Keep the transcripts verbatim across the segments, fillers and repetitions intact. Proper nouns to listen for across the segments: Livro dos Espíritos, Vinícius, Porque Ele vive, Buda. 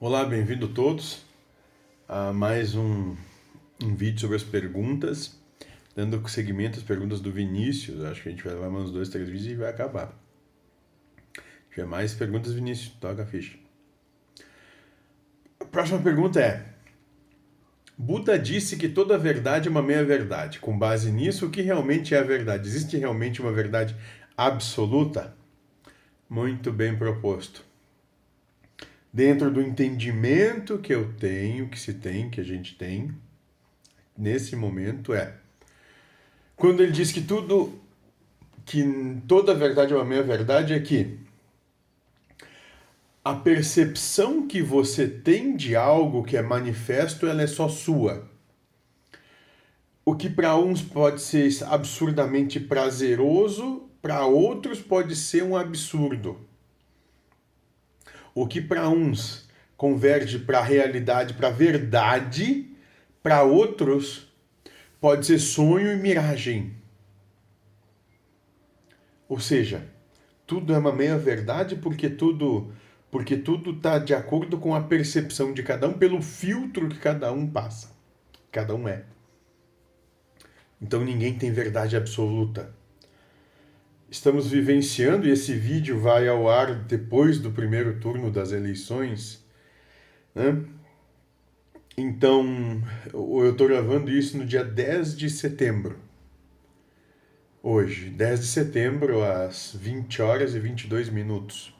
Olá, bem-vindo a todos a mais um, um vídeo sobre as perguntas, dando seguimento às perguntas do Vinícius. Acho que a gente vai levar uns dois, três vídeos e vai acabar. Tiver mais perguntas, Vinícius, toca a ficha. A próxima pergunta é: Buda disse que toda verdade é uma meia-verdade. Com base nisso, o que realmente é a verdade? Existe realmente uma verdade absoluta? Muito bem proposto. Dentro do entendimento que eu tenho, que se tem, que a gente tem, nesse momento é... Quando ele diz que tudo, que toda verdade é uma meia-verdade, é que a percepção que você tem de algo que é manifesto, ela é só sua. O que para uns pode ser absurdamente prazeroso, para outros pode ser um absurdo. O que para uns converge para a realidade, para a verdade, para outros pode ser sonho e miragem. Ou seja, tudo é uma meia-verdade porque tudo porque tudo está de acordo com a percepção de cada um, pelo filtro que cada um passa, cada um é. Então ninguém tem verdade absoluta. Estamos vivenciando, e esse vídeo vai ao ar depois do primeiro turno das eleições, né? Então, eu estou gravando isso no dia dez de setembro. Hoje, dez de setembro, às vinte horas e vinte e dois minutos.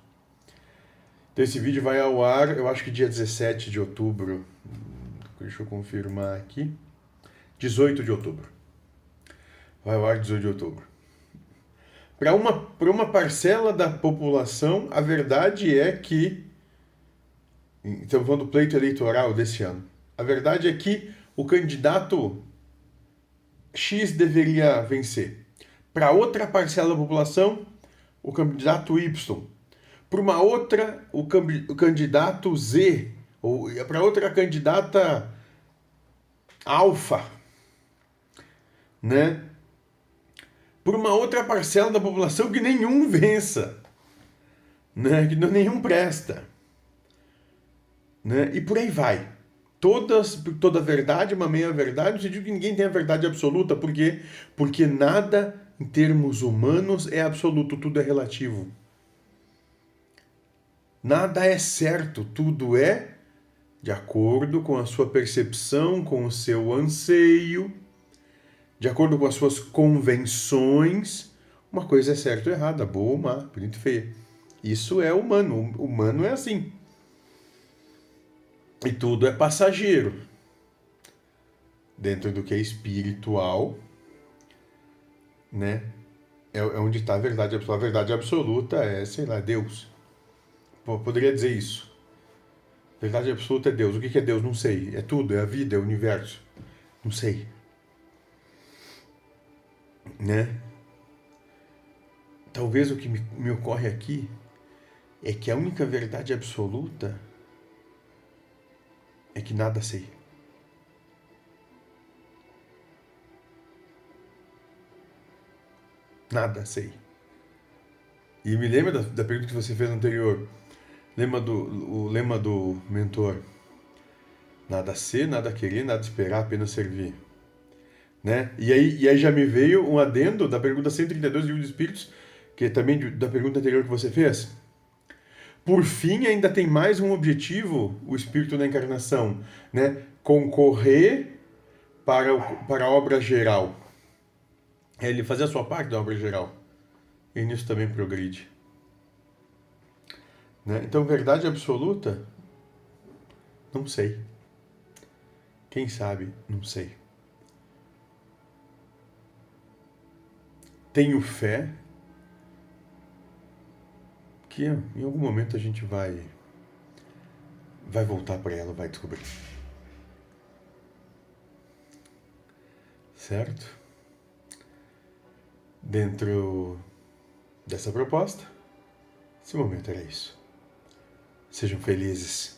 Então, esse vídeo vai ao ar, eu acho que dia dezessete de outubro. Deixa eu confirmar aqui. dezoito de outubro. Vai ao ar dezoito de outubro. Para uma, para uma parcela da população, a verdade é que... Estamos falando do pleito eleitoral desse ano. A verdade é que o candidato X deveria vencer. Para outra parcela da população, o candidato Y. Para uma outra, o, cam- o candidato Z. Ou para outra, candidata Alfa. Né? Por uma outra parcela da população que nenhum vença, né? Que nenhum presta, né? E por aí vai. Todas, toda verdade, uma meia-verdade, no sentido que ninguém tem a verdade absoluta, porque, porque nada em termos humanos é absoluto, tudo é relativo. Nada é certo, tudo é de acordo com a sua percepção, com o seu anseio, de acordo com as suas convenções. Uma coisa é certa ou errada, boa ou má, bonito ou feia. Isso é humano, o humano é assim. E tudo é passageiro. Dentro do que é espiritual, né? É onde está a verdade absoluta. A verdade absoluta é, sei lá, Deus. Eu poderia dizer isso. A verdade absoluta é Deus. O que é Deus? Não sei. É tudo, é a vida, é o universo. Não sei. Né? Talvez o que me, me ocorre aqui é que a única verdade absoluta é que nada sei. Nada sei. E me lembra da, da pergunta que você fez anterior. Lembra do, o lema do mentor: nada ser, nada querer, nada esperar, apenas servir. Né? E, aí, e aí já me veio um adendo da pergunta cento e trinta e dois do Livro dos Espíritos, que é também de, da pergunta anterior que você fez. Por fim, ainda tem mais um objetivo, o Espírito na encarnação, né? Concorrer para, o, para a obra geral. É ele fazer a sua parte da obra geral. E nisso também progride. Né? Então, verdade absoluta? Não sei. Quem sabe? Não sei. Tenho fé que em algum momento a gente vai, vai voltar para ela, vai descobrir. Certo? Dentro dessa proposta, esse momento era isso. Sejam felizes.